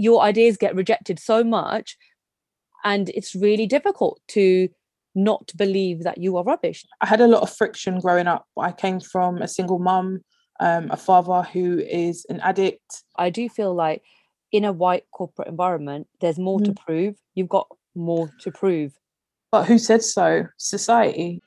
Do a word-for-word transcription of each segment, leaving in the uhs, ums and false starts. your ideas get rejected so much, and it's really difficult to not believe that you are rubbish. I had a lot of friction growing up. I came from a single mum, um, a father who is an addict. I do feel like in a white corporate environment, there's more mm. to prove. You've got more to prove. But who said so? Society.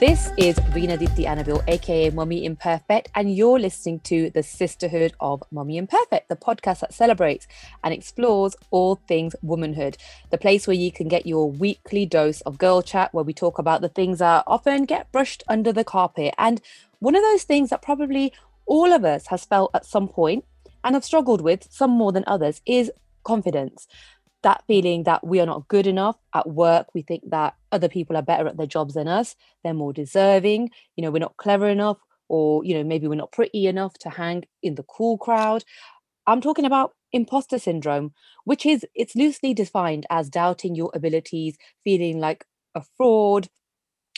This is Vina Ditti Annabelle, aka Mummy Imperfect, and you're listening to the Sisterhood of Mummy Imperfect, the podcast that celebrates and explores all things womanhood, the place where you can get your weekly dose of girl chat, where we talk about the things that often get brushed under the carpet, and one of those things that probably all of us has felt at some point and have struggled with, some more than others, is confidence. That feeling that we are not good enough at work. We think that other people are better at their jobs than us. They're more deserving. You know, we're not clever enough, or, you know, maybe we're not pretty enough to hang in the cool crowd. I'm talking about imposter syndrome, which is, it's loosely defined as doubting your abilities, feeling like a fraud.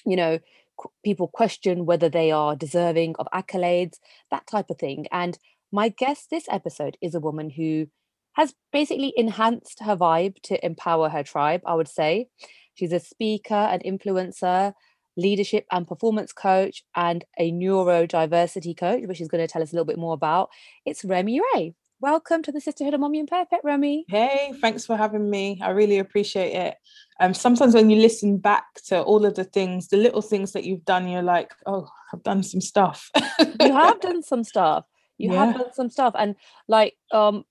You know, qu- people question whether they are deserving of accolades, that type of thing. And my guest this episode is a woman who has basically enhanced her vibe to empower her tribe, I would say. She's a speaker, an influencer, leadership and performance coach, and a neurodiversity coach, which she's going to tell us a little bit more about. It's Remi Ray. Welcome to the Sisterhood of Mummy Imperfect, Remi. Hey, thanks for having me. I really appreciate it. Um, sometimes when you listen back to all of the things, the little things that you've done, you're like, oh, I've done some stuff. You have done some stuff. You yeah. have done some stuff. And like, um,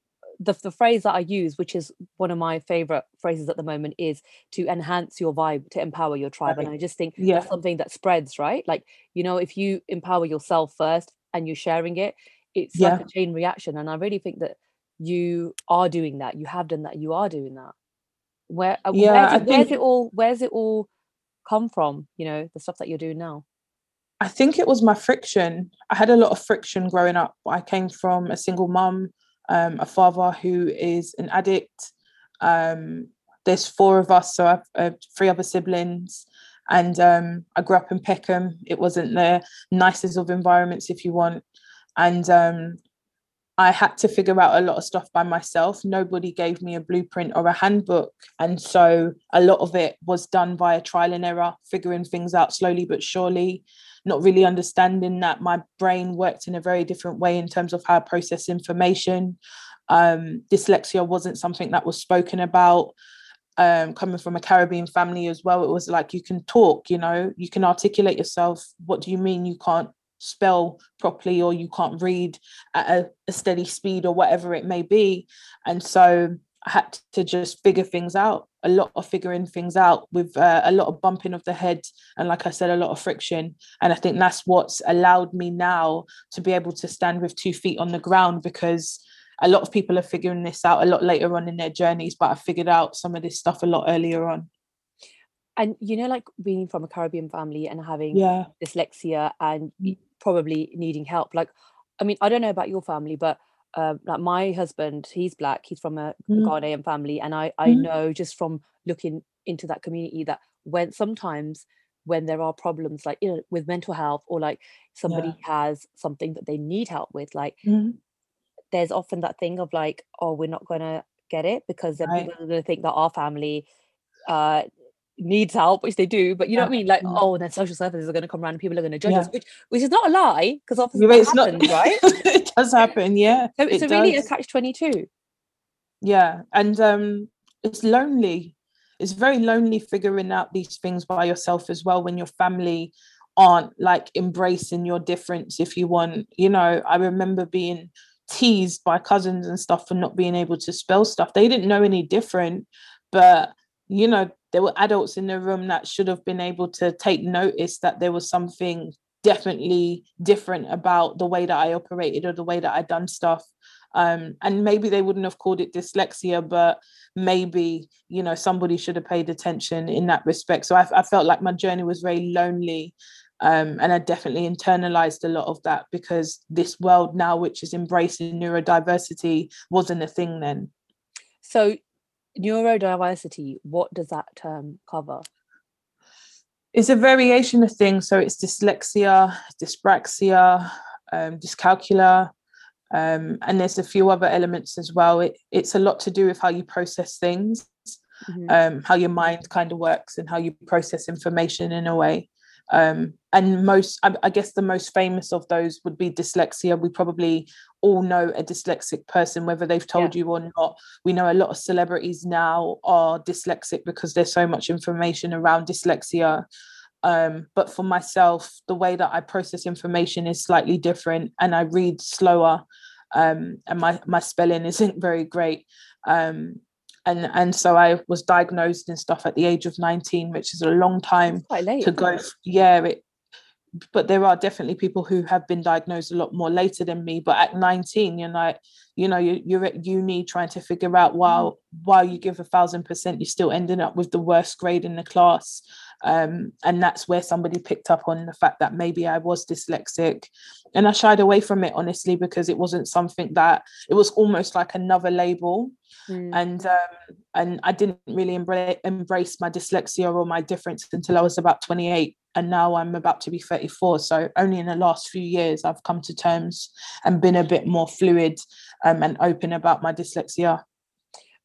The, the phrase that I use, which is one of my favourite phrases at the moment, is to enhance your vibe, to empower your tribe. Right. And I just think yeah. that's something that spreads, right? Like, you know, if you empower yourself first and you're sharing it, it's yeah. like a chain reaction. And I really think that you are doing that. You have done that. You are doing that. Where, yeah, where's, it, where's, think, it all, where's it all come from, you know, the stuff that you're doing now? I think it was my friction. I had a lot of friction growing up. I came from a single mum. Um, a father who is an addict. Um, there's four of us, so I have uh, three other siblings. And um, I grew up in Peckham. It wasn't the nicest of environments, if you want. And um, I had to figure out a lot of stuff by myself. Nobody gave me a blueprint or a handbook. And so a lot of it was done via trial and error, figuring things out slowly but surely, not really understanding that my brain worked in a very different way in terms of how I process information. Um, dyslexia wasn't something that was spoken about. Um, coming from a Caribbean family as well, it was like, you can talk, you know, you can articulate yourself. What do you mean you can't spell properly, or you can't read at a, a steady speed, or whatever it may be? And so I had to just figure things out, a lot of figuring things out with uh, a lot of bumping of the head. And like I said, a lot of friction. And I think that's what's allowed me now to be able to stand with two feet on the ground, because a lot of people are figuring this out a lot later on in their journeys, but I figured out some of this stuff a lot earlier on. And, you know, like being from a Caribbean family and having yeah. dyslexia and probably needing help. Like, I mean, I don't know about your family, but Uh, like my husband, he's black, he's from a, a mm. Ghanaian family, and I, I mm. know just from looking into that community that when sometimes when there are problems, like, you know, with mental health, or like somebody yeah. has something that they need help with, like mm. there's often that thing of like, oh, we're not gonna get it because then right. people are gonna think that our family uh needs help, which they do, but you know what I mean, like, oh, their social services are going to come around and people are going to judge yeah. us, which which is not a lie, because obviously right, it's happens, not right. It does happen, yeah. So it's it a really a catch twenty-two. Yeah, and um it's lonely. It's very lonely figuring out these things by yourself as well, when your family aren't like embracing your difference, if you want. You know, I remember being teased by cousins and stuff for not being able to spell stuff. They didn't know any different, but you know, there were adults in the room that should have been able to take notice that there was something definitely different about the way that I operated or the way that I'd done stuff. Um, and maybe they wouldn't have called it dyslexia, but maybe, you know, somebody should have paid attention in that respect. So I, I felt like my journey was very lonely. Um, and I definitely internalized a lot of that, because this world now, which is embracing neurodiversity, wasn't a thing then. So neurodiversity, what does that term cover? It's a variation of things. So it's dyslexia, dyspraxia, um, dyscalculia, um, and there's a few other elements as well. It, it's a lot to do with how you process things, mm-hmm. um, how your mind kind of works and how you process information in a way. Um, and most, I, I guess the most famous of those would be dyslexia. We probably all know a dyslexic person, whether they've told yeah. you or not. We know a lot of celebrities now are dyslexic because there's so much information around dyslexia. Um, but for myself, the way that I process information is slightly different, and I read slower, um, and my, my spelling isn't very great. Um, And and so I was diagnosed and stuff at the age of nineteen, which is a long time quite late, to go. Yeah, it, but there are definitely people who have been diagnosed a lot more later than me. But at nineteen, you're like, you know, you're, you're at uni trying to figure out while while you give a thousand percent, you're still ending up with the worst grade in the class. Um, and that's where somebody picked up on the fact that maybe I was dyslexic, and I shied away from it, honestly, because it wasn't something that, it was almost like another label. Mm. And um, and I didn't really embra- embrace my dyslexia or my difference until I was about twenty-eight, and now I'm about to be thirty-four. So only in the last few years I've come to terms and been a bit more fluid um, and open about my dyslexia.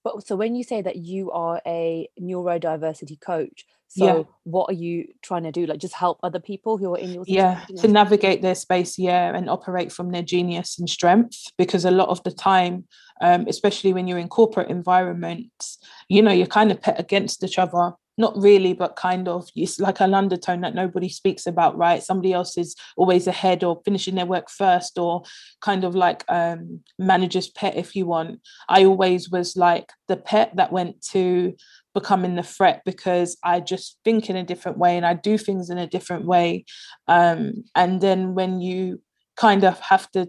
But so when you say that you are a neurodiversity coach, so yeah. what are you trying to do? Like just help other people who are in your situation? Yeah, to navigate their space, yeah, and operate from their genius and strength. Because a lot of the time, um, especially when you're in corporate environments, you know, you're kind of pit against each other. Not really, but kind of, it's like an undertone that nobody speaks about, right? Somebody else is always ahead or finishing their work first, or kind of like um, manager's pet, if you want. I always was like the pet that went to becoming the threat, because I just think in a different way and I do things in a different way. Um, and then when you kind of have to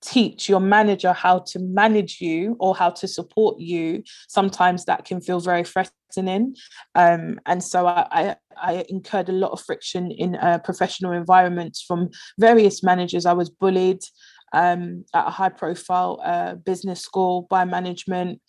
teach your manager how to manage you or how to support you, sometimes that can feel very threatening, um, and so I, I, I incurred a lot of friction in uh, professional environments from various managers. I was bullied um, at a high profile uh, business school by management,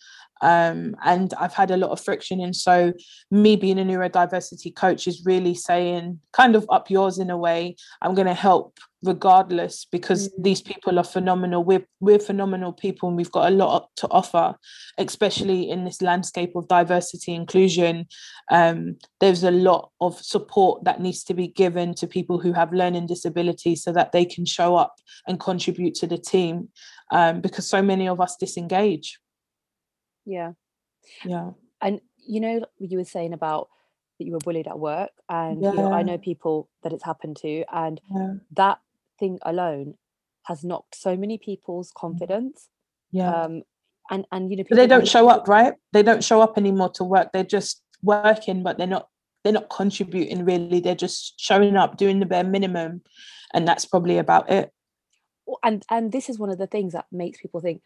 um, and I've had a lot of friction. And so me being a neurodiversity coach is really saying kind of up yours in a way. I'm going to help regardless, because mm. these people are phenomenal. We're, we're phenomenal people, and we've got a lot to offer, especially in this landscape of diversity inclusion. Um, there's a lot of support that needs to be given to people who have learning disabilities so that they can show up and contribute to the team, um, because so many of us disengage. Yeah. Yeah. And, you know, you were saying about that you were bullied at work, and yeah. you know, I know people that it's happened to, and yeah. that thing alone has knocked so many people's confidence. Yeah. Um, and, and, you know, people, but they don't show up, right? They don't show up anymore to work. They're just working, but they're not, they're not contributing really. They're just showing up, doing the bare minimum. And that's probably about it. And, and this is one of the things that makes people think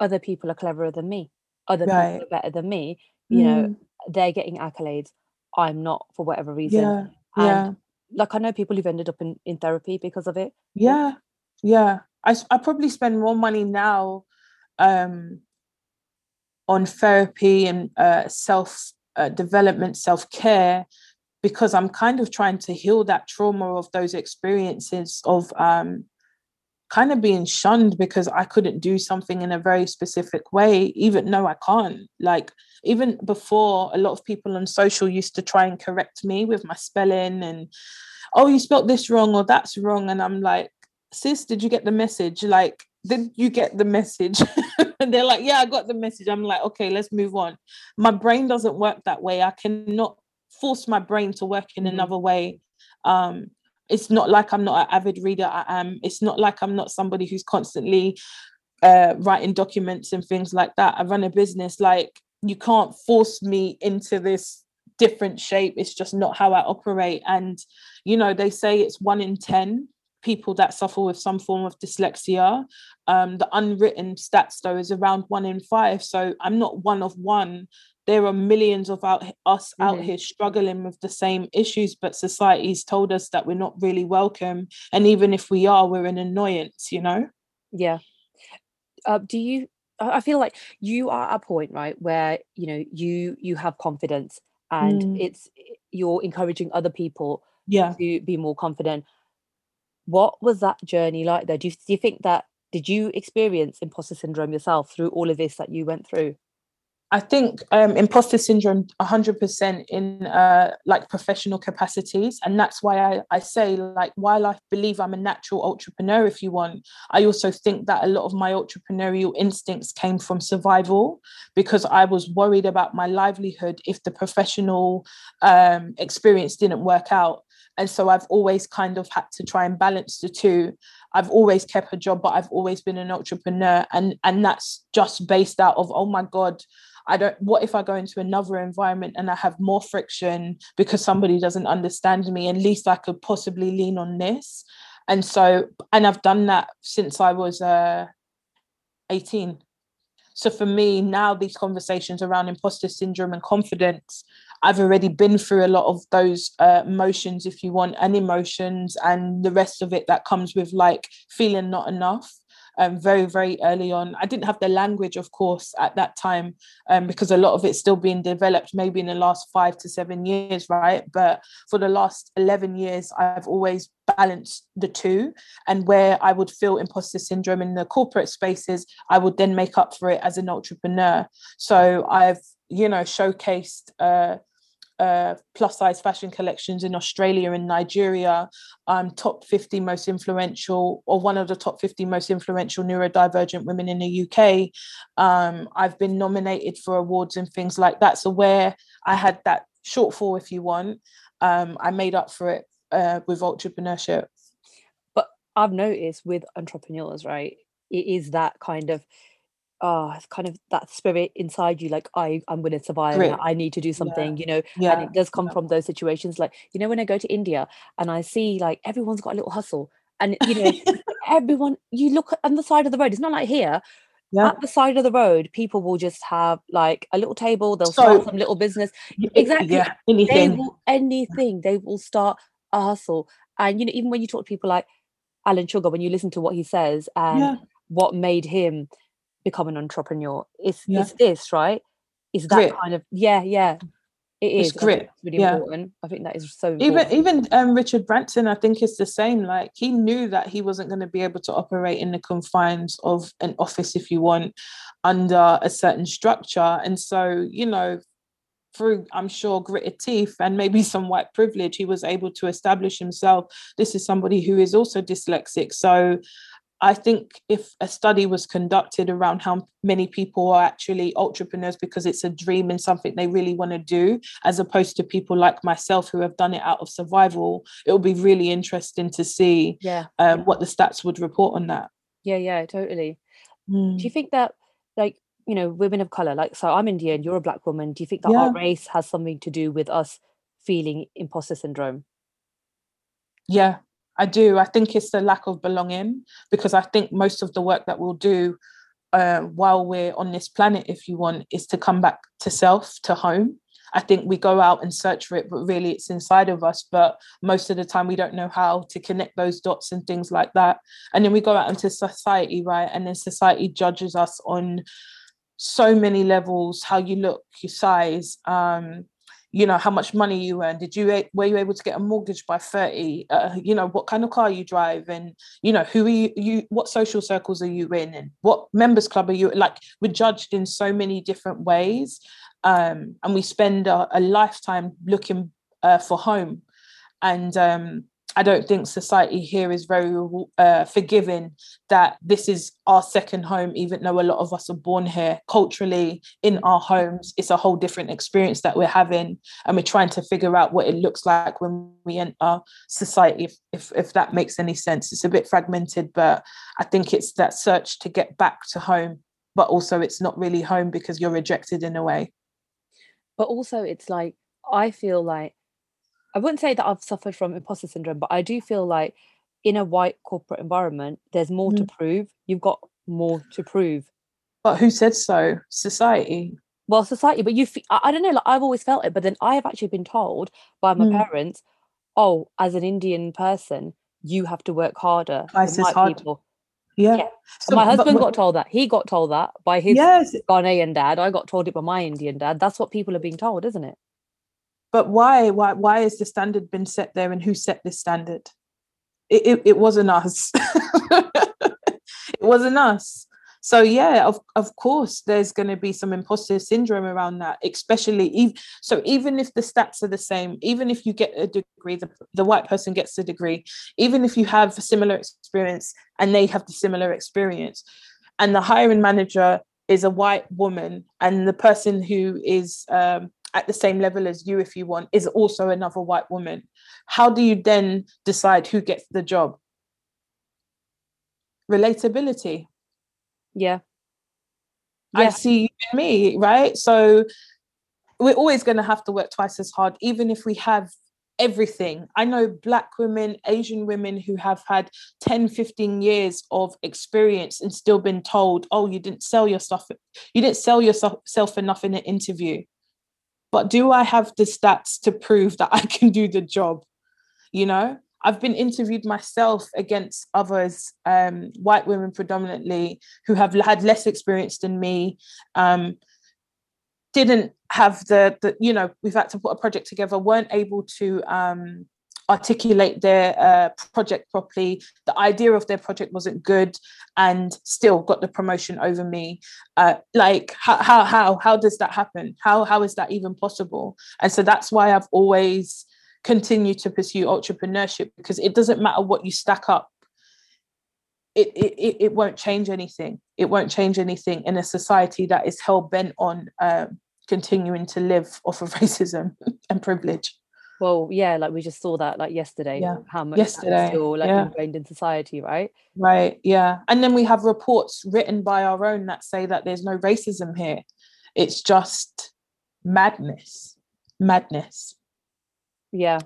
other people are cleverer than me. Other right. people are better than me, you mm. know, they're getting accolades, I'm not, for whatever reason. Yeah. And yeah. like I know people who've ended up in, in therapy because of it. Yeah, yeah. I, I probably spend more money now um, on therapy and uh, self uh, development, self-care, because I'm kind of trying to heal that trauma of those experiences of um, kind of being shunned because I couldn't do something in a very specific way, even though I can't. Like, even before, a lot of people on social used to try and correct me with my spelling and, oh, you spelt this wrong or that's wrong. And I'm like, sis, did you get the message? Like, did you get the message? And they're like, yeah, I got the message. I'm like, okay, let's move on. My brain doesn't work that way. I cannot force my brain to work in mm-hmm. another way. Um, It's not like I'm not an avid reader. I am. It's not like I'm not somebody who's constantly uh, writing documents and things like that. I run a business. Like, you can't force me into this different shape. It's just not how I operate. And, you know, they say it's one in ten people that suffer with some form of dyslexia. Um, the unwritten stats, though, is around one in five. So I'm not one of one. There are millions of out, us out mm-hmm. here struggling with the same issues, but society's told us that we're not really welcome. And even if we are, we're an annoyance, you know? Yeah. Uh, do you, I feel like you are at a point, right, where, you know, you you have confidence and mm. it's you're encouraging other people yeah. to be more confident. What was that journey like there? Do you, do you think that, did you experience imposter syndrome yourself through all of this that you went through? I think um, imposter syndrome one hundred percent in uh, like professional capacities. And that's why I, I say, like, while I believe I'm a natural entrepreneur, if you want, I also think that a lot of my entrepreneurial instincts came from survival, because I was worried about my livelihood if the professional um, experience didn't work out. And so I've always kind of had to try and balance the two. I've always kept a job, but I've always been an entrepreneur. And, and that's just based out of, oh my God, I don't, what if I go into another environment and I have more friction because somebody doesn't understand me? At least I could possibly lean on this. And so, and I've done that since I was uh, eighteen. So for me now, these conversations around imposter syndrome and confidence, I've already been through a lot of those uh, emotions, if you want, and emotions and the rest of it that comes with like feeling not enough. Um, very, very early on. I didn't have the language, of course, at that time, um, because a lot of it's still being developed maybe in the last five to seven years, right? But for the last eleven years, I've always balanced the two. And where I would feel imposter syndrome in the corporate spaces, I would then make up for it as an entrepreneur. So I've, you know, showcased uh, Uh, plus size fashion collections in Australia and Nigeria, um, top fifty most influential, or one of the top fifty most influential neurodivergent women in the U K. Um, I've been nominated for awards and things like that. So where I had that shortfall, if you want, um, I made up for it uh, with entrepreneurship. But I've noticed with entrepreneurs, right, it is that kind of oh, it's kind of that spirit inside you, like, I, I'm going to survive, and I need to do something, yeah. you know, yeah. and it does come yeah. from those situations. Like, you know, when I go to India and I see, like, everyone's got a little hustle and, you know, everyone, you look on the side of the road, it's not like here, yeah. at the side of the road, people will just have, like, a little table, they'll so, start some little business. Exactly. Yeah, anything. They will, anything, they will start a hustle. And, you know, even when you talk to people like Alan Sugar, when you listen to what he says and yeah. what made him become an entrepreneur, it's yeah. it's this, right? Is that grit. Kind of yeah yeah it is it's grit. It's really yeah. important. I think that is so important. even even um Richard Branson, I think it's the same. Like, he knew that he wasn't going to be able to operate in the confines of an office, if you want, under a certain structure. And so, you know, through, I'm sure, gritted teeth and maybe some white privilege, he was able to establish himself. This is somebody who is also dyslexic, so I think if a study was conducted around how many people are actually entrepreneurs because it's a dream and something they really want to do, as opposed to people like myself who have done it out of survival, it would be really interesting to see yeah. um, what the stats would report on that. Yeah, yeah, totally. Mm. Do you think that, like, you know, women of colour, like, so I'm Indian, you're a black woman. Do you think that yeah. our race has something to do with us feeling imposter syndrome? Yeah. I do. I think it's the lack of belonging, because I think most of the work that we'll do uh, while we're on this planet, if you want, is to come back to self, to home. I think we go out and search for it, but really it's inside of us. But most of the time we don't know how to connect those dots and things like that. And then we go out into society, right? And then society judges us on so many levels: how you look, your size, um, you know, how much money you earn, did you, were you able to get a mortgage by thirty, uh, you know, what kind of car you drive, and, you know, who are you, you, what social circles are you in, and what members club are you, like, we're judged in so many different ways, um, and we spend a, a lifetime looking uh, for home, and um, I don't think society here is very uh, forgiving that this is our second home, even though a lot of us are born here. Culturally, in our homes, it's a whole different experience that we're having, and we're trying to figure out what it looks like when we enter society, if, if, if that makes any sense. It's a bit fragmented, but I think it's that search to get back to home, but also it's not really home because you're rejected in a way. But also it's like, I feel like, I wouldn't say that I've suffered from imposter syndrome, but I do feel like in a white corporate environment, there's more mm. to prove. You've got more to prove. But who said so? Society. Well, society, but you, f- I don't know, like, I've always felt it, but then I have actually been told by my mm. parents, oh, as an Indian person, you have to work harder. Life than white is hard. People. Yeah. yeah. So, my husband but, but, got told that. He got told that by his yes. Ghanaian dad. I got told it by my Indian dad. That's what people are being told, isn't it? But why? Why Why has the standard been set there, and who set this standard? It, it, it wasn't us. It wasn't us. So, yeah, of, of course, there's going to be some imposter syndrome around that, especially. Ev- so even if the stats are the same, even if you get a degree, the, the white person gets the degree, even if you have a similar experience and they have the similar experience, and the hiring manager is a white woman, and the person who is um, at the same level as you, if you want, is also another white woman, how do you then decide who gets the job? Relatability. Yeah. yeah I see you and me, right? So we're always going to have to work twice as hard, even if we have everything. I know Black women, Asian women who have had ten, fifteen years of experience and still been told, oh, you didn't sell your stuff, you didn't sell yourself enough in an interview. But do I have the stats to prove that I can do the job? You know, I've been interviewed myself against others, um, white women predominantly, who have had less experience than me, um, didn't have the, the, you know, we've had to put a project together, weren't able to um, articulate their uh, project properly. The idea of their project wasn't good, and still got the promotion over me. Uh, like, how, how, how, how does that happen? How, how is that even possible? And so that's why I've always continue to pursue entrepreneurship, because it doesn't matter what you stack up, it, it it won't change anything. It won't change anything in a society that is hell-bent on um, continuing to live off of racism and privilege. Well, yeah, like we just saw that like yesterday, yeah. how much yesterday, that's still like yeah. ingrained in society, right? Right, yeah. And then we have reports written by our own that say that there's no racism here. It's just madness, madness. Yeah.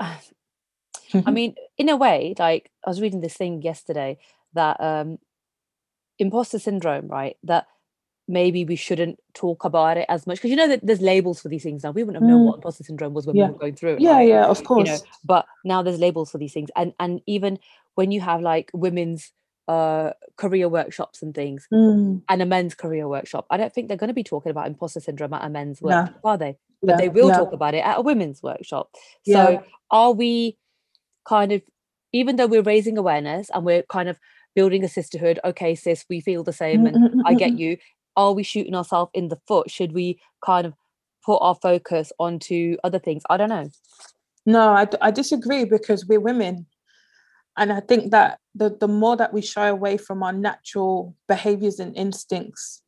I mean, in a way, like I was reading this thing yesterday that um, imposter syndrome, right? That maybe we shouldn't talk about it as much, because you know that there's labels for these things now. We wouldn't have known mm. what imposter syndrome was when yeah. we were going through it. Yeah, like, yeah, of course. You know, but now there's labels for these things. And and even when you have like women's uh, career workshops and things mm. and a men's career workshop, I don't think they're going to be talking about imposter syndrome at a men's nah. workshop, are they? But they will yeah. talk about it at a women's workshop. So yeah. are we kind of, even though we're raising awareness and we're kind of building a sisterhood, okay, sis, we feel the same and I get you, are we shooting ourselves in the foot? Should we kind of put our focus onto other things? I don't know. No, I, I disagree, because we're women. And I think that the, the more that we shy away from our natural behaviours and instincts,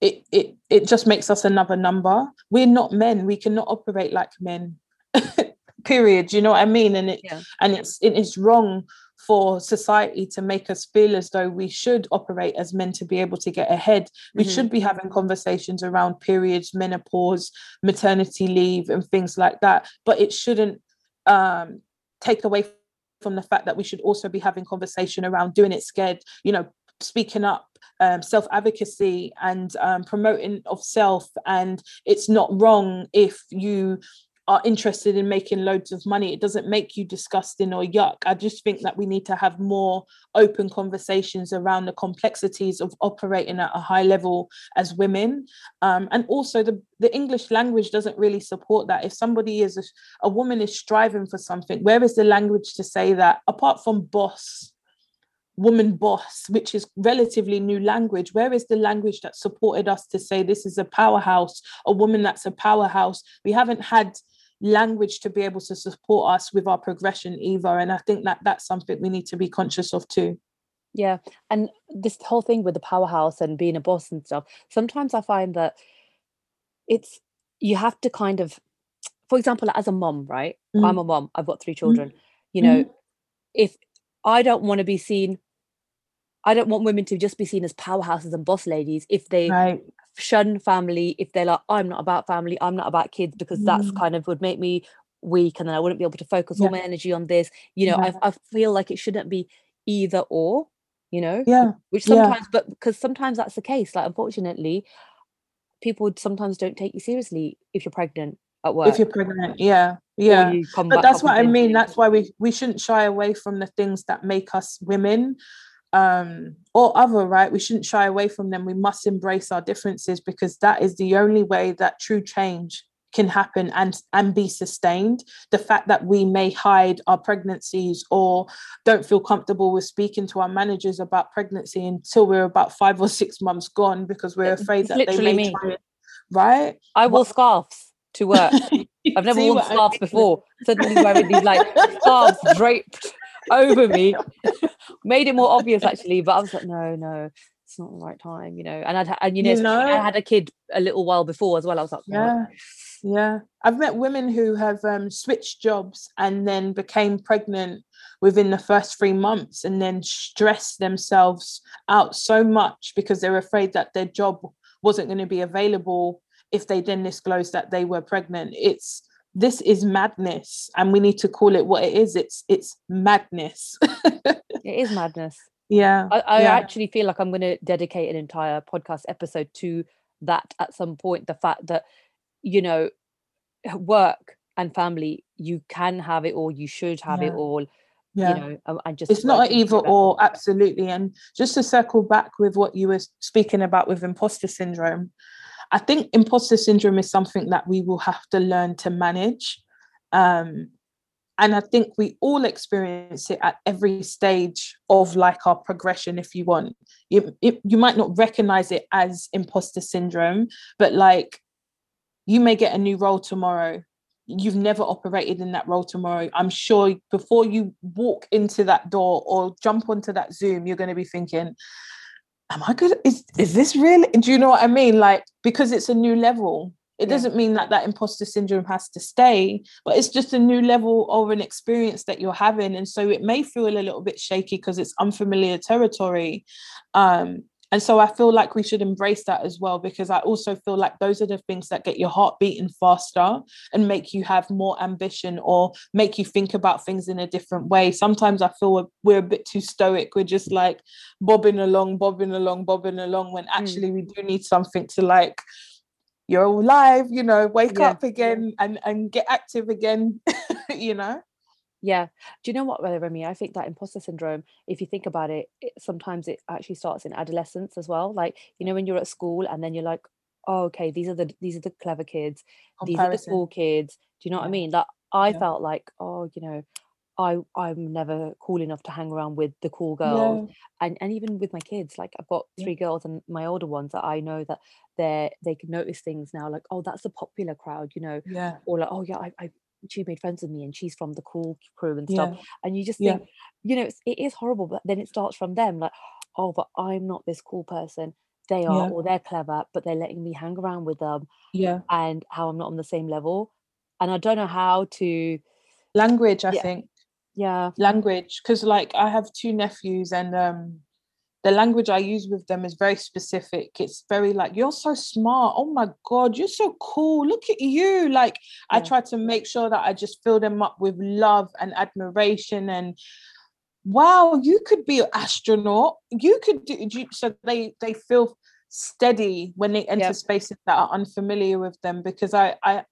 It it it just makes us another number. We're not men. We cannot operate like men. Period. You know what I mean? And it yeah. and it's it is wrong for society to make us feel as though we should operate as men to be able to get ahead. We mm-hmm. should be having conversations around periods, menopause, maternity leave, and things like that. But it shouldn't um, take away from the fact that we should also be having conversation around doing it scared. You know, speaking up, um, self-advocacy and um, promoting of self. And it's not wrong if you are interested in making loads of money. It doesn't make you disgusting or yuck. I just think that we need to have more open conversations around the complexities of operating at a high level as women. Um, and also the, the English language doesn't really support that. If somebody is, a, a woman is striving for something, where is the language to say that, apart from boss, woman boss, which is relatively new language? Where is the language that supported us to say this is a powerhouse, a woman that's a powerhouse? We haven't had language to be able to support us with our progression either. And I think that that's something we need to be conscious of too. Yeah. And this whole thing with the powerhouse and being a boss and stuff, sometimes I find that it's, you have to kind of, for example, as a mom, right? Mm. I'm a mom, I've got three children. Mm. You know, mm. if I don't want to be seen, I don't want women to just be seen as powerhouses and boss ladies if they right. shun family, if they're like, I'm not about family, I'm not about kids, because mm. that's kind of would make me weak and then I wouldn't be able to focus yeah. all my energy on this. You know, yeah. I, I feel like it shouldn't be either or, you know, yeah. which sometimes, yeah. but because sometimes that's the case. Like, unfortunately, people sometimes don't take you seriously if you're pregnant at work. If you're pregnant, yeah. Yeah, but that's what I mean. That's why we, we shouldn't shy away from the things that make us women. um, or other, right? We shouldn't shy away from them. We must embrace our differences, because that is the only way that true change can happen and and be sustained. The fact that we may hide our pregnancies or don't feel comfortable with speaking to our managers about pregnancy until we're about five or six months gone, because we're afraid that they may me. Try it. Right? I wore what? scarves to work. I've never worn scarves before. Suddenly wearing these like scarves draped over me made it more obvious, actually. But I was like, no, no. It's not the right time, you know. And I'd and you know, you know I had a kid a little while before as well. I was like, yeah, oh. yeah. I've met women who have um, switched jobs and then became pregnant within the first three months, and then stressed themselves out so much because they're afraid that their job wasn't going to be available if they then disclosed that they were pregnant. It's this is madness, and we need to call it what it is. It's it's madness. It is madness. Yeah, I, I yeah. actually feel like I'm going to dedicate an entire podcast episode to that at some point. The fact that, you know, work and family, you can have it all, you should have yeah. it all. Yeah. You know, and just it's not an either or, absolutely. And just to circle back with what you were speaking about with imposter syndrome, I think imposter syndrome is something that we will have to learn to manage. Um, And I think we all experience it at every stage of like our progression, if you want. You, it, you might not recognize it as imposter syndrome, but like you may get a new role tomorrow. You've never operated in that role tomorrow. I'm sure before you walk into that door or jump onto that Zoom, you're going to be thinking, am I good? Is, is this real? Do you know what I mean? Like, because it's a new level. It doesn't mean that that imposter syndrome has to stay, but it's just a new level or an experience that you're having. And so it may feel a little bit shaky because it's unfamiliar territory. Um, and so I feel like we should embrace that as well, because I also feel like those are the things that get your heart beating faster and make you have more ambition or make you think about things in a different way. Sometimes I feel we're a bit too stoic. We're just like bobbing along, bobbing along, bobbing along, when actually we do need something to like, you're alive, you know, wake yeah. up again and, and get active again, you know? Yeah. Do you know what, Remi? I think that imposter syndrome, if you think about it, it, sometimes it actually starts in adolescence as well. Like, you know, when you're at school and then you're like, oh, okay, these are the these are the clever kids. Comparison. These are the cool kids. Do you know yeah. what I mean? Like, I yeah. felt like, oh, you know, I, I'm never cool enough to hang around with the cool girls. No. And and even with my kids, like I've got three girls and my older ones that I know that they they can notice things now, like, oh, that's the popular crowd, you know, yeah. or like, oh yeah, I, I she made friends with me and she's from the cool crew and stuff. Yeah. And you just think, yeah. you know, it's, it is horrible, but then it starts from them, like, oh, but I'm not this cool person. They are, yeah. or they're clever, but they're letting me hang around with them. Yeah. And how I'm not on the same level. And I don't know how to... Language, I yeah. think. Yeah, language, because like I have two nephews, and um the language I use with them is very specific. It's very like, you're so smart, oh my god, you're so cool, look at you, like yeah. I try to make sure that I just fill them up with love and admiration and wow, you could be an astronaut, you could do, do you, so they they feel steady when they enter yeah. spaces that are unfamiliar with them, because I I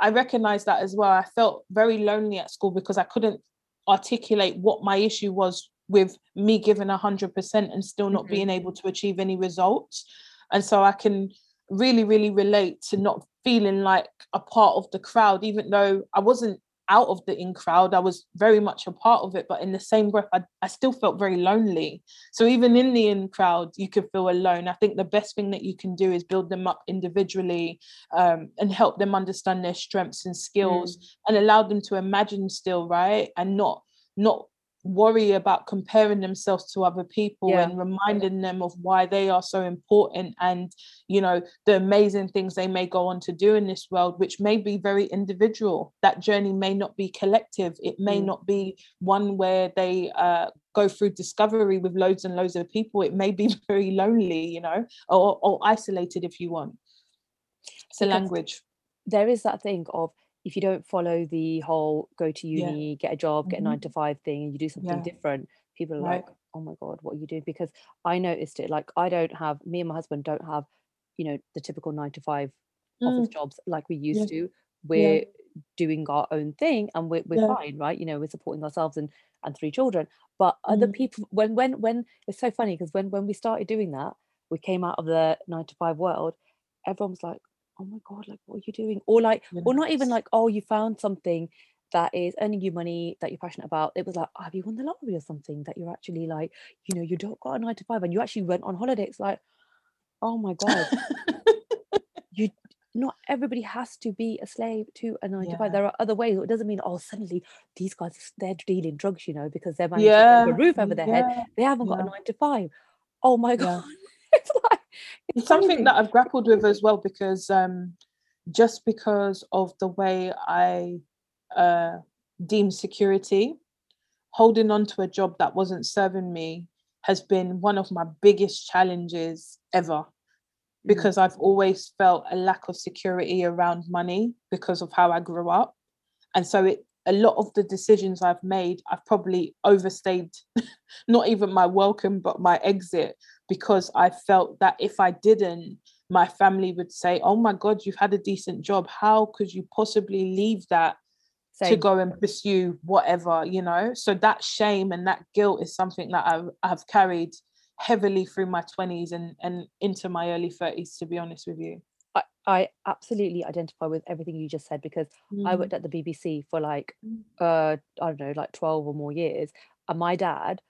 I recognize that as well. I felt very lonely at school because I couldn't articulate what my issue was with me giving one hundred percent and still not mm-hmm. being able to achieve any results. And so I can really, really relate to not feeling like a part of the crowd, even though I wasn't out of the in crowd, I was very much a part of it. But in the same breath, I, I still felt very lonely. So even in the in crowd, you could feel alone. I think the best thing that you can do is build them up individually um, and help them understand their strengths and skills mm. and allow them to imagine still, right? And not, not worry about comparing themselves to other people yeah. and reminding them of why they are so important and, you know, the amazing things they may go on to do in this world, which may be very individual. That journey may not be collective. It may mm. not be one where they uh, go through discovery with loads and loads of people. It may be very lonely, you know, or, or isolated if you want. It's a language. There is that thing of, if you don't follow the whole go to uni, yeah. get a job, get mm-hmm. a nine to five thing, and you do something yeah. different, people are right. like, oh my God, what are you doing? Because I noticed it, like I don't have, me and my husband don't have, you know, the typical nine to five mm. office jobs like we used yeah. to. We're yeah. doing our own thing, and we're, we're yeah. fine, right? You know, we're supporting ourselves and and three children. But other mm. people, when when when it's so funny, because when when we started doing that, we came out of the nine to five world, everyone was like, oh my god, like, what are you doing? Or like, yes. or not even like, oh, you found something that is earning you money that you're passionate about. It was like, oh, have you won the lottery or something, that you're actually like, you know, you don't got a nine to five and you actually went on holiday. It's like, oh my god, you not everybody has to be a slave to a nine yeah. to five. There are other ways. It doesn't mean, oh, suddenly these guys, they're dealing drugs, you know, because they're managing yeah. to a roof over their yeah. head. They haven't yeah. got a nine to five. Oh my god. Yeah. It's like it's, it's something that I've grappled with as well, because um just because of the way I uh deem security, holding on to a job that wasn't serving me has been one of my biggest challenges ever, because mm. I've always felt a lack of security around money because of how I grew up. And so it a lot of the decisions I've made, I've probably overstayed not even my welcome but my exit, because I felt that if I didn't, my family would say, oh my god, you've had a decent job, how could you possibly leave that Same. to go and pursue whatever, you know? So that shame and that guilt is something that I've, I've carried heavily through my twenties and, and into my early thirties, to be honest with you. I, I absolutely identify with everything you just said, because mm. I worked at the B B C for like, uh, I don't know, like twelve or more years. And my dad,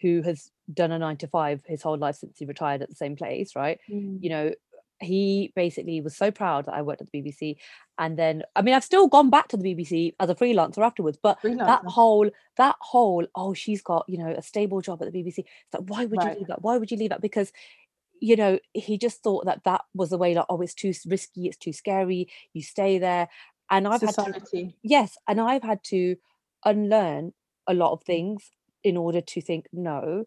who has done a nine to five his whole life since he retired at the same place, right? Mm. You know, he basically was so proud that I worked at the B B C. And then, I mean, I've still gone back to the B B C as a freelancer afterwards, but freelancer. that whole, that whole, oh, she's got, you know, a stable job at the B B C. It's like, why would right. you leave that? Why would you leave that? Because, you know, he just thought that that was the way, like, oh, it's too risky, it's too scary, you stay there. And I've Society. had to, yes, and I've had to unlearn a lot of things in order to think, no,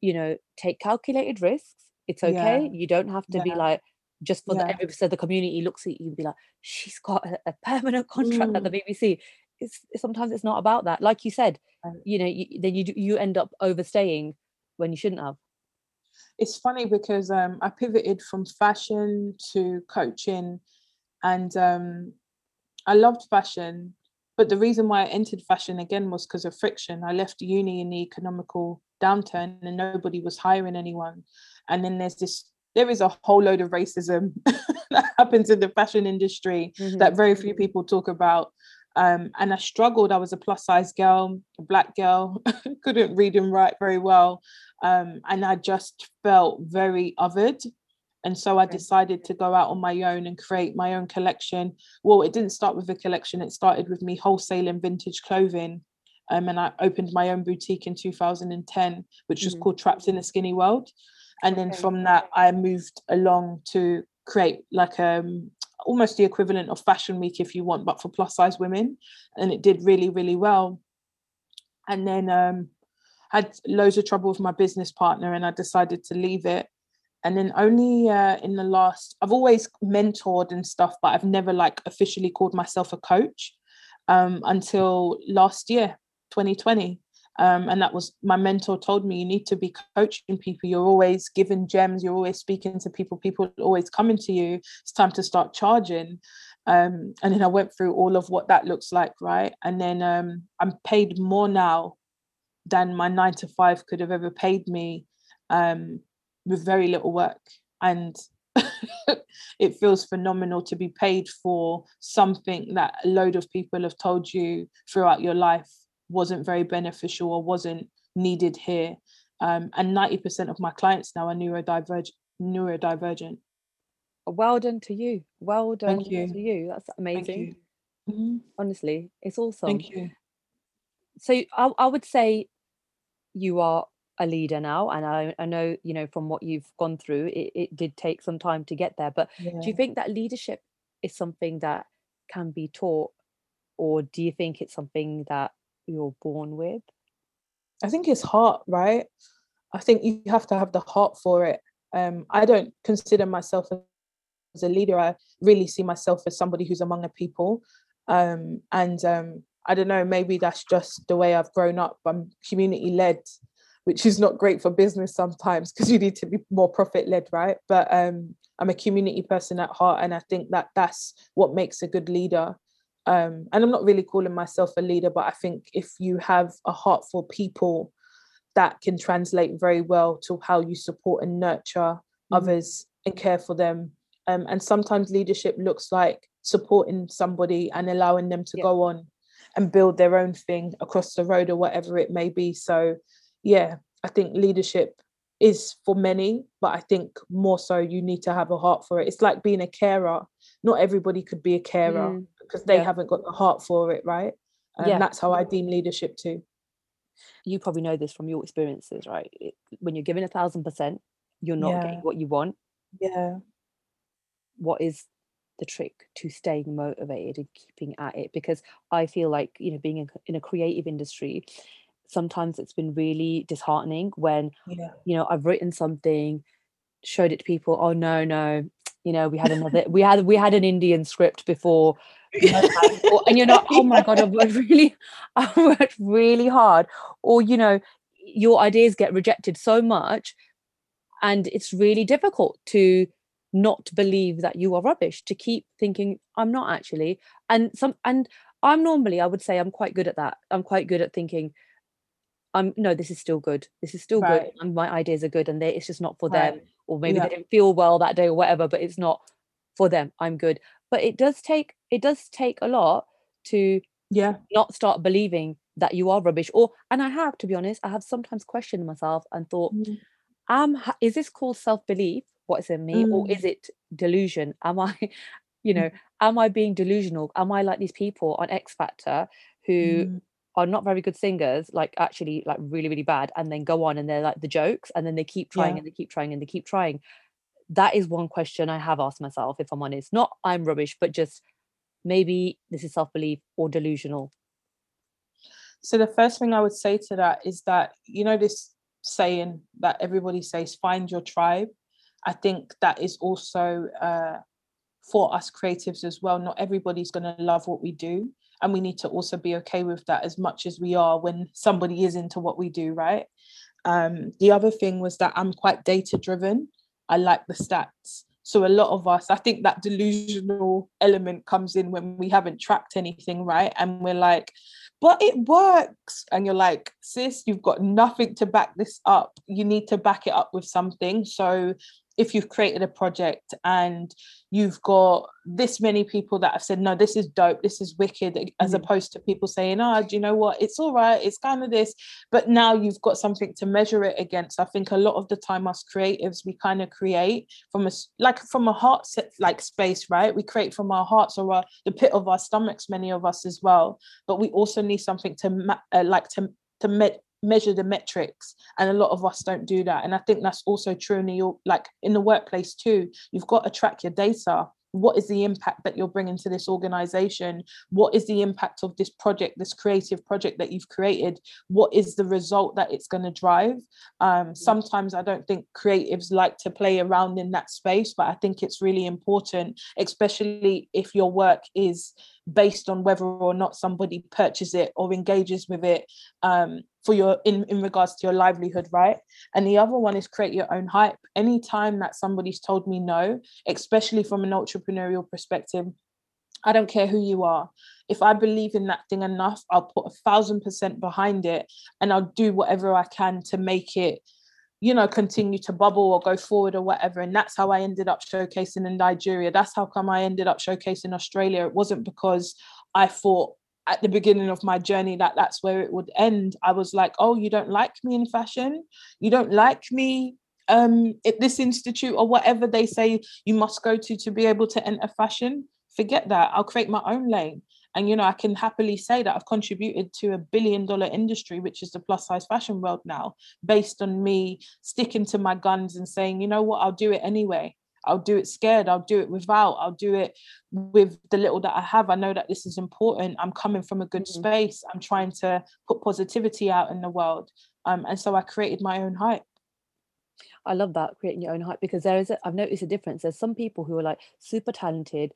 you know, take calculated risks. It's okay. Yeah. You don't have to yeah. be like, just for yeah. the every so the community looks at you and be like, she's got a, a permanent contract mm. at the B B C. It's sometimes it's not about that, like you said. Right. You know, you, then you you end up overstaying when you shouldn't have. It's funny because um, I pivoted from fashion to coaching, and um, I loved fashion. But the reason why I entered fashion again was because of friction. I left uni in the economical downturn and nobody was hiring anyone. And then there's this, there is a whole load of racism that happens in the fashion industry mm-hmm. that very few people talk about. Um, and I struggled. I was a plus size girl, a black girl, couldn't read and write very well. Um, and I just felt very othered. And so I decided to go out on my own and create my own collection. Well, it didn't start with a collection. It started with me wholesaling vintage clothing. Um, and I opened my own boutique in two thousand ten, which mm-hmm. was called Trapped in the Skinny World. And then okay. from that, I moved along to create like um, almost the equivalent of Fashion Week, if you want, but for plus size women. And it did really, really well. And then um, had loads of trouble with my business partner and I decided to leave it. And then only uh, in the last, I've always mentored and stuff, but I've never like officially called myself a coach um, until last year, twenty twenty. Um, and that was, my mentor told me, you need to be coaching people. You're always giving gems. You're always speaking to people. People are always coming to you. It's time to start charging. Um, and then I went through all of what that looks like, right? And then um, I'm paid more now than my nine to five could have ever paid me. Um, with very little work, and it feels phenomenal to be paid for something that a load of people have told you throughout your life wasn't very beneficial or wasn't needed here. Um, and ninety percent of my clients now are neurodivergent. neurodivergent. Well done to you. Well done Thank you. to you. That's amazing. Thank you. Honestly, it's awesome. Thank you. So I, I would say you are a leader now, and I, I know, you know, from what you've gone through, it, it did take some time to get there, but yeah. do you think that leadership is something that can be taught, or do you think it's something that you're born with? I think it's heart, right? I think you have to have the heart for it. um I don't consider myself as a leader. I really see myself as somebody who's among the people. um and um I don't know, maybe that's just the way I've grown up. I'm community led, which is not great for business sometimes because you need to be more profit-led, right? But um, I'm a community person at heart, and I think that that's what makes a good leader. Um, and I'm not really calling myself a leader, but I think if you have a heart for people, that can translate very well to how you support and nurture mm-hmm. others and care for them. Um, and sometimes leadership looks like supporting somebody and allowing them to yeah. go on and build their own thing across the road or whatever it may be. So, yeah, I think leadership is for many, but I think more so you need to have a heart for it. It's like being a carer. Not everybody could be a carer mm. because they yeah. haven't got the heart for it, right? And um, yeah. that's how I deem leadership too. You probably know this from your experiences, right? It, when you're giving a thousand percent, you're not yeah. getting what you want. Yeah. What is the trick to staying motivated and keeping at it? Because I feel like, you know, being in, in a creative industry, sometimes it's been really disheartening when, yeah. you know, I've written something, showed it to people. Oh no, no, you know, we had another, we had we had an Indian script before. And you're not, oh my God, I've worked really, I've worked really hard. Or, you know, your ideas get rejected so much, and it's really difficult to not believe that you are rubbish, to keep thinking I'm not actually. And some, and I'm normally, I would say I'm quite good at that. I'm quite good at thinking, I'm no, this is still good. This is still right. good. And my ideas are good, and they, it's just not for right. them. Or maybe yeah. they didn't feel well that day or whatever, but it's not for them. I'm good. But it does take it does take a lot to yeah. not start believing that you are rubbish. Or, and I have, to be honest, I have sometimes questioned myself and thought, mm. am is this called self-belief? What is in me? Mm. Or is it delusion? Am I, you know, mm. am I being delusional? Am I like these people on X Factor who mm. are not very good singers, like actually like really, really bad, and then go on and they're like the jokes, and then they keep trying yeah. and they keep trying and they keep trying. That is one question I have asked myself, if I'm honest. Not I'm rubbish, but just maybe this is self-belief or delusional. So the first thing I would say to that is that, you know, this saying that everybody says, find your tribe. I think that is also uh, for us creatives as well. Not everybody's going to love what we do, and we need to also be okay with that as much as we are when somebody is into what we do, right? Um, the other thing was that I'm quite data-driven. I like the stats. So a lot of us, I think that delusional element comes in when we haven't tracked anything, right? And we're like, but it works. And you're like, sis, you've got nothing to back this up. You need to back it up with something. So if you've created a project and you've got this many people that have said, no, this is dope, this is wicked, as mm-hmm. opposed to people saying, oh, do you know what? It's all right. It's kind of this. But now you've got something to measure it against. I think a lot of the time us creatives, we kind of create from a, like from a heart like space, right? We create from our hearts or our, the pit of our stomachs, many of us as well. But we also need something to uh, like to, to med- measure the metrics, and a lot of us don't do that. And I think that's also true in your, like in the workplace too. You've got to track your data. What is the impact that you're bringing to this organization? What is the impact of this project, this creative project that you've created? What is the result that it's going to drive? Um, sometimes I don't think creatives like to play around in that space, but I think it's really important, especially if your work is based on whether or not somebody purchases it or engages with it, um, for your in, in regards to your livelihood, right? And the other one is create your own hype. Anytime that somebody's told me no, especially from an entrepreneurial perspective, I don't care who you are. If I believe in that thing enough, I'll put a thousand percent behind it, and I'll do whatever I can to make it, you know, continue to bubble or go forward or whatever. And that's how I ended up showcasing in Nigeria. That's how come I ended up showcasing Australia. It wasn't because I thought at the beginning of my journey that that's where it would end. I was like, oh, you don't like me in fashion? You don't like me um, at this institute or whatever they say you must go to to be able to enter fashion? Forget that. I'll create my own lane. And, you know, I can happily say that I've contributed to a billion dollar industry, which is the plus size fashion world now, based on me sticking to my guns and saying, you know what, I'll do it anyway. I'll do it scared. I'll do it without. I'll do it with the little that I have. I know that this is important. I'm coming from a good mm-hmm. space. I'm trying to put positivity out in the world. Um, and so I created my own hype. I love that, creating your own hype, because there is, a, I've noticed a difference. There's some people who are like super talented.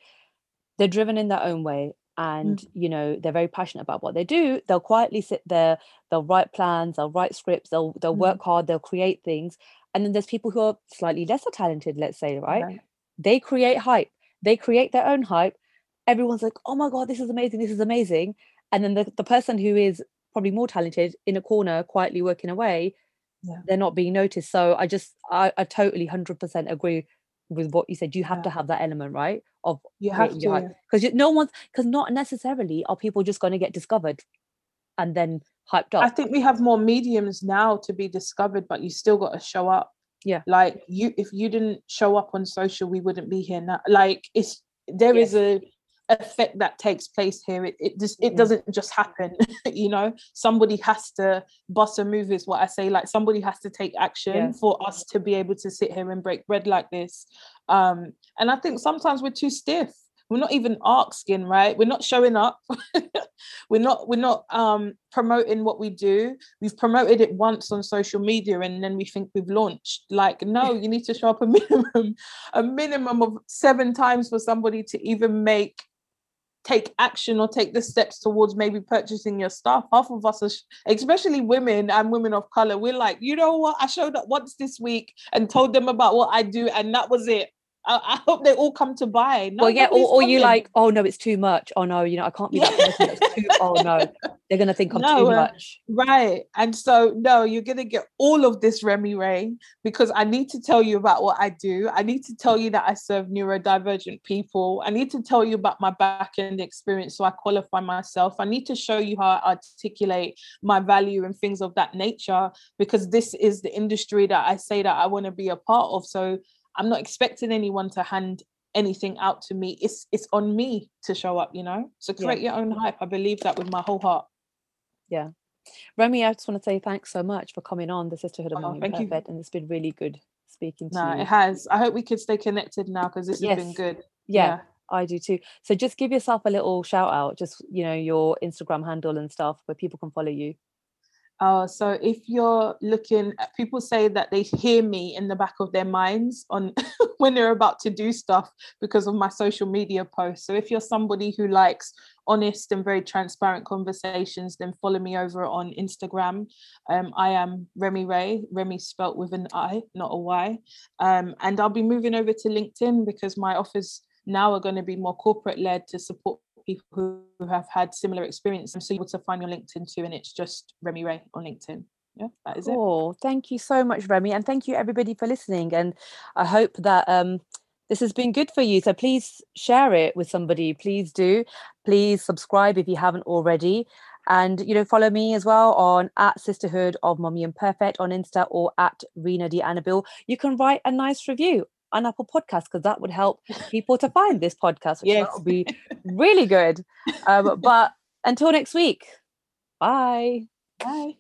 They're driven in their own way. And, you know, they're very passionate about what they do. They'll quietly sit there. They'll write plans. They'll write scripts. They'll they'll mm-hmm. work hard. They'll create things. And then there's people who are slightly lesser talented, let's say, right? Yeah. They create hype. They create their own hype. everyone's like, oh my God, this is amazing, this is amazing. And then the, the person who is probably more talented in a corner quietly working away, yeah. they're not being noticed. So I just, I, I totally one hundred percent agree with what you said. You have yeah. to have that element, right? Of you have to, because yeah. no one's, because not necessarily are people just going to get discovered and then hyped up. I think we have more mediums now to be discovered, but you still got to show up. Yeah. Like you, if you didn't show up on social, we wouldn't be here now. Like it's, there yes. is a effect that takes place here. It, it just, it yeah. doesn't just happen, you know, somebody has to bust a move is what I say. Like somebody has to take action yeah. for us to be able to sit here and break bread like this. Um, and I think sometimes we're too stiff. We're not even arc skin, right? We're not showing up. we're not, we're not um, promoting what we do. We've promoted it once on social media and then we think we've launched. Like, no, you need to show up a minimum, a minimum of seven times for somebody to even make, take action or take the steps towards maybe purchasing your stuff. Half of us, are sh- especially women and women of color, we're like, you know what? I showed up once this week and told them about what I do and that was it. I hope they all come to buy. Well, yeah, or, or you like, oh no, it's too much. Oh no, you know, I can't be. Yeah. That it's too, oh no, they're gonna think I'm no, too uh, much. Right, and so no, you're gonna get all of this, Remi Ray, because I need to tell you about what I do. I need to tell you that I serve neurodivergent people. I need to tell you about my back end experience, so I qualify myself. I need to show you how I articulate my value and things of that nature, because this is the industry that I say that I want to be a part of. So I'm not expecting anyone to hand anything out to me. It's it's on me to show up, you know? So create yeah. your own hype. I believe that with my whole heart. Yeah. Remi, I just want to say thanks so much for coming on the Sisterhood of oh, Mummy Imperfect. You. And it's been really good speaking to nah, you. It has. I hope we could stay connected now because this yes. has been good. Yeah, yeah, I do too. So just give yourself a little shout out, just, you know, your Instagram handle and stuff where people can follow you. Uh, so if you're looking, people say that they hear me in the back of their minds on when they're about to do stuff because of my social media posts. So if you're somebody who likes honest and very transparent conversations, then follow me over on Instagram. Um, I am Remi Ray, Remi spelt with an I, not a Y. Um, and I'll be moving over to LinkedIn because my offers now are going to be more corporate led to support people who have had similar experience, and so you're able to find your LinkedIn too, and it's just Remi Ray on LinkedIn. Yeah, that is cool. It. Thank you so much, Remi, and thank you everybody for listening. And I hope that um, this has been good for you. So please share it with somebody. Please do. Please subscribe if you haven't already, and you know follow me as well on at Sisterhood of Mummy Imperfect on Insta or at Vina Ditti Annabelle. You can write a nice review on Apple Podcasts because that would help people to find this podcast, which yes. would be really good. Um, but until next week, bye. Bye.